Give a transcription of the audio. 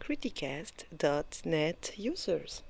criticast.net users.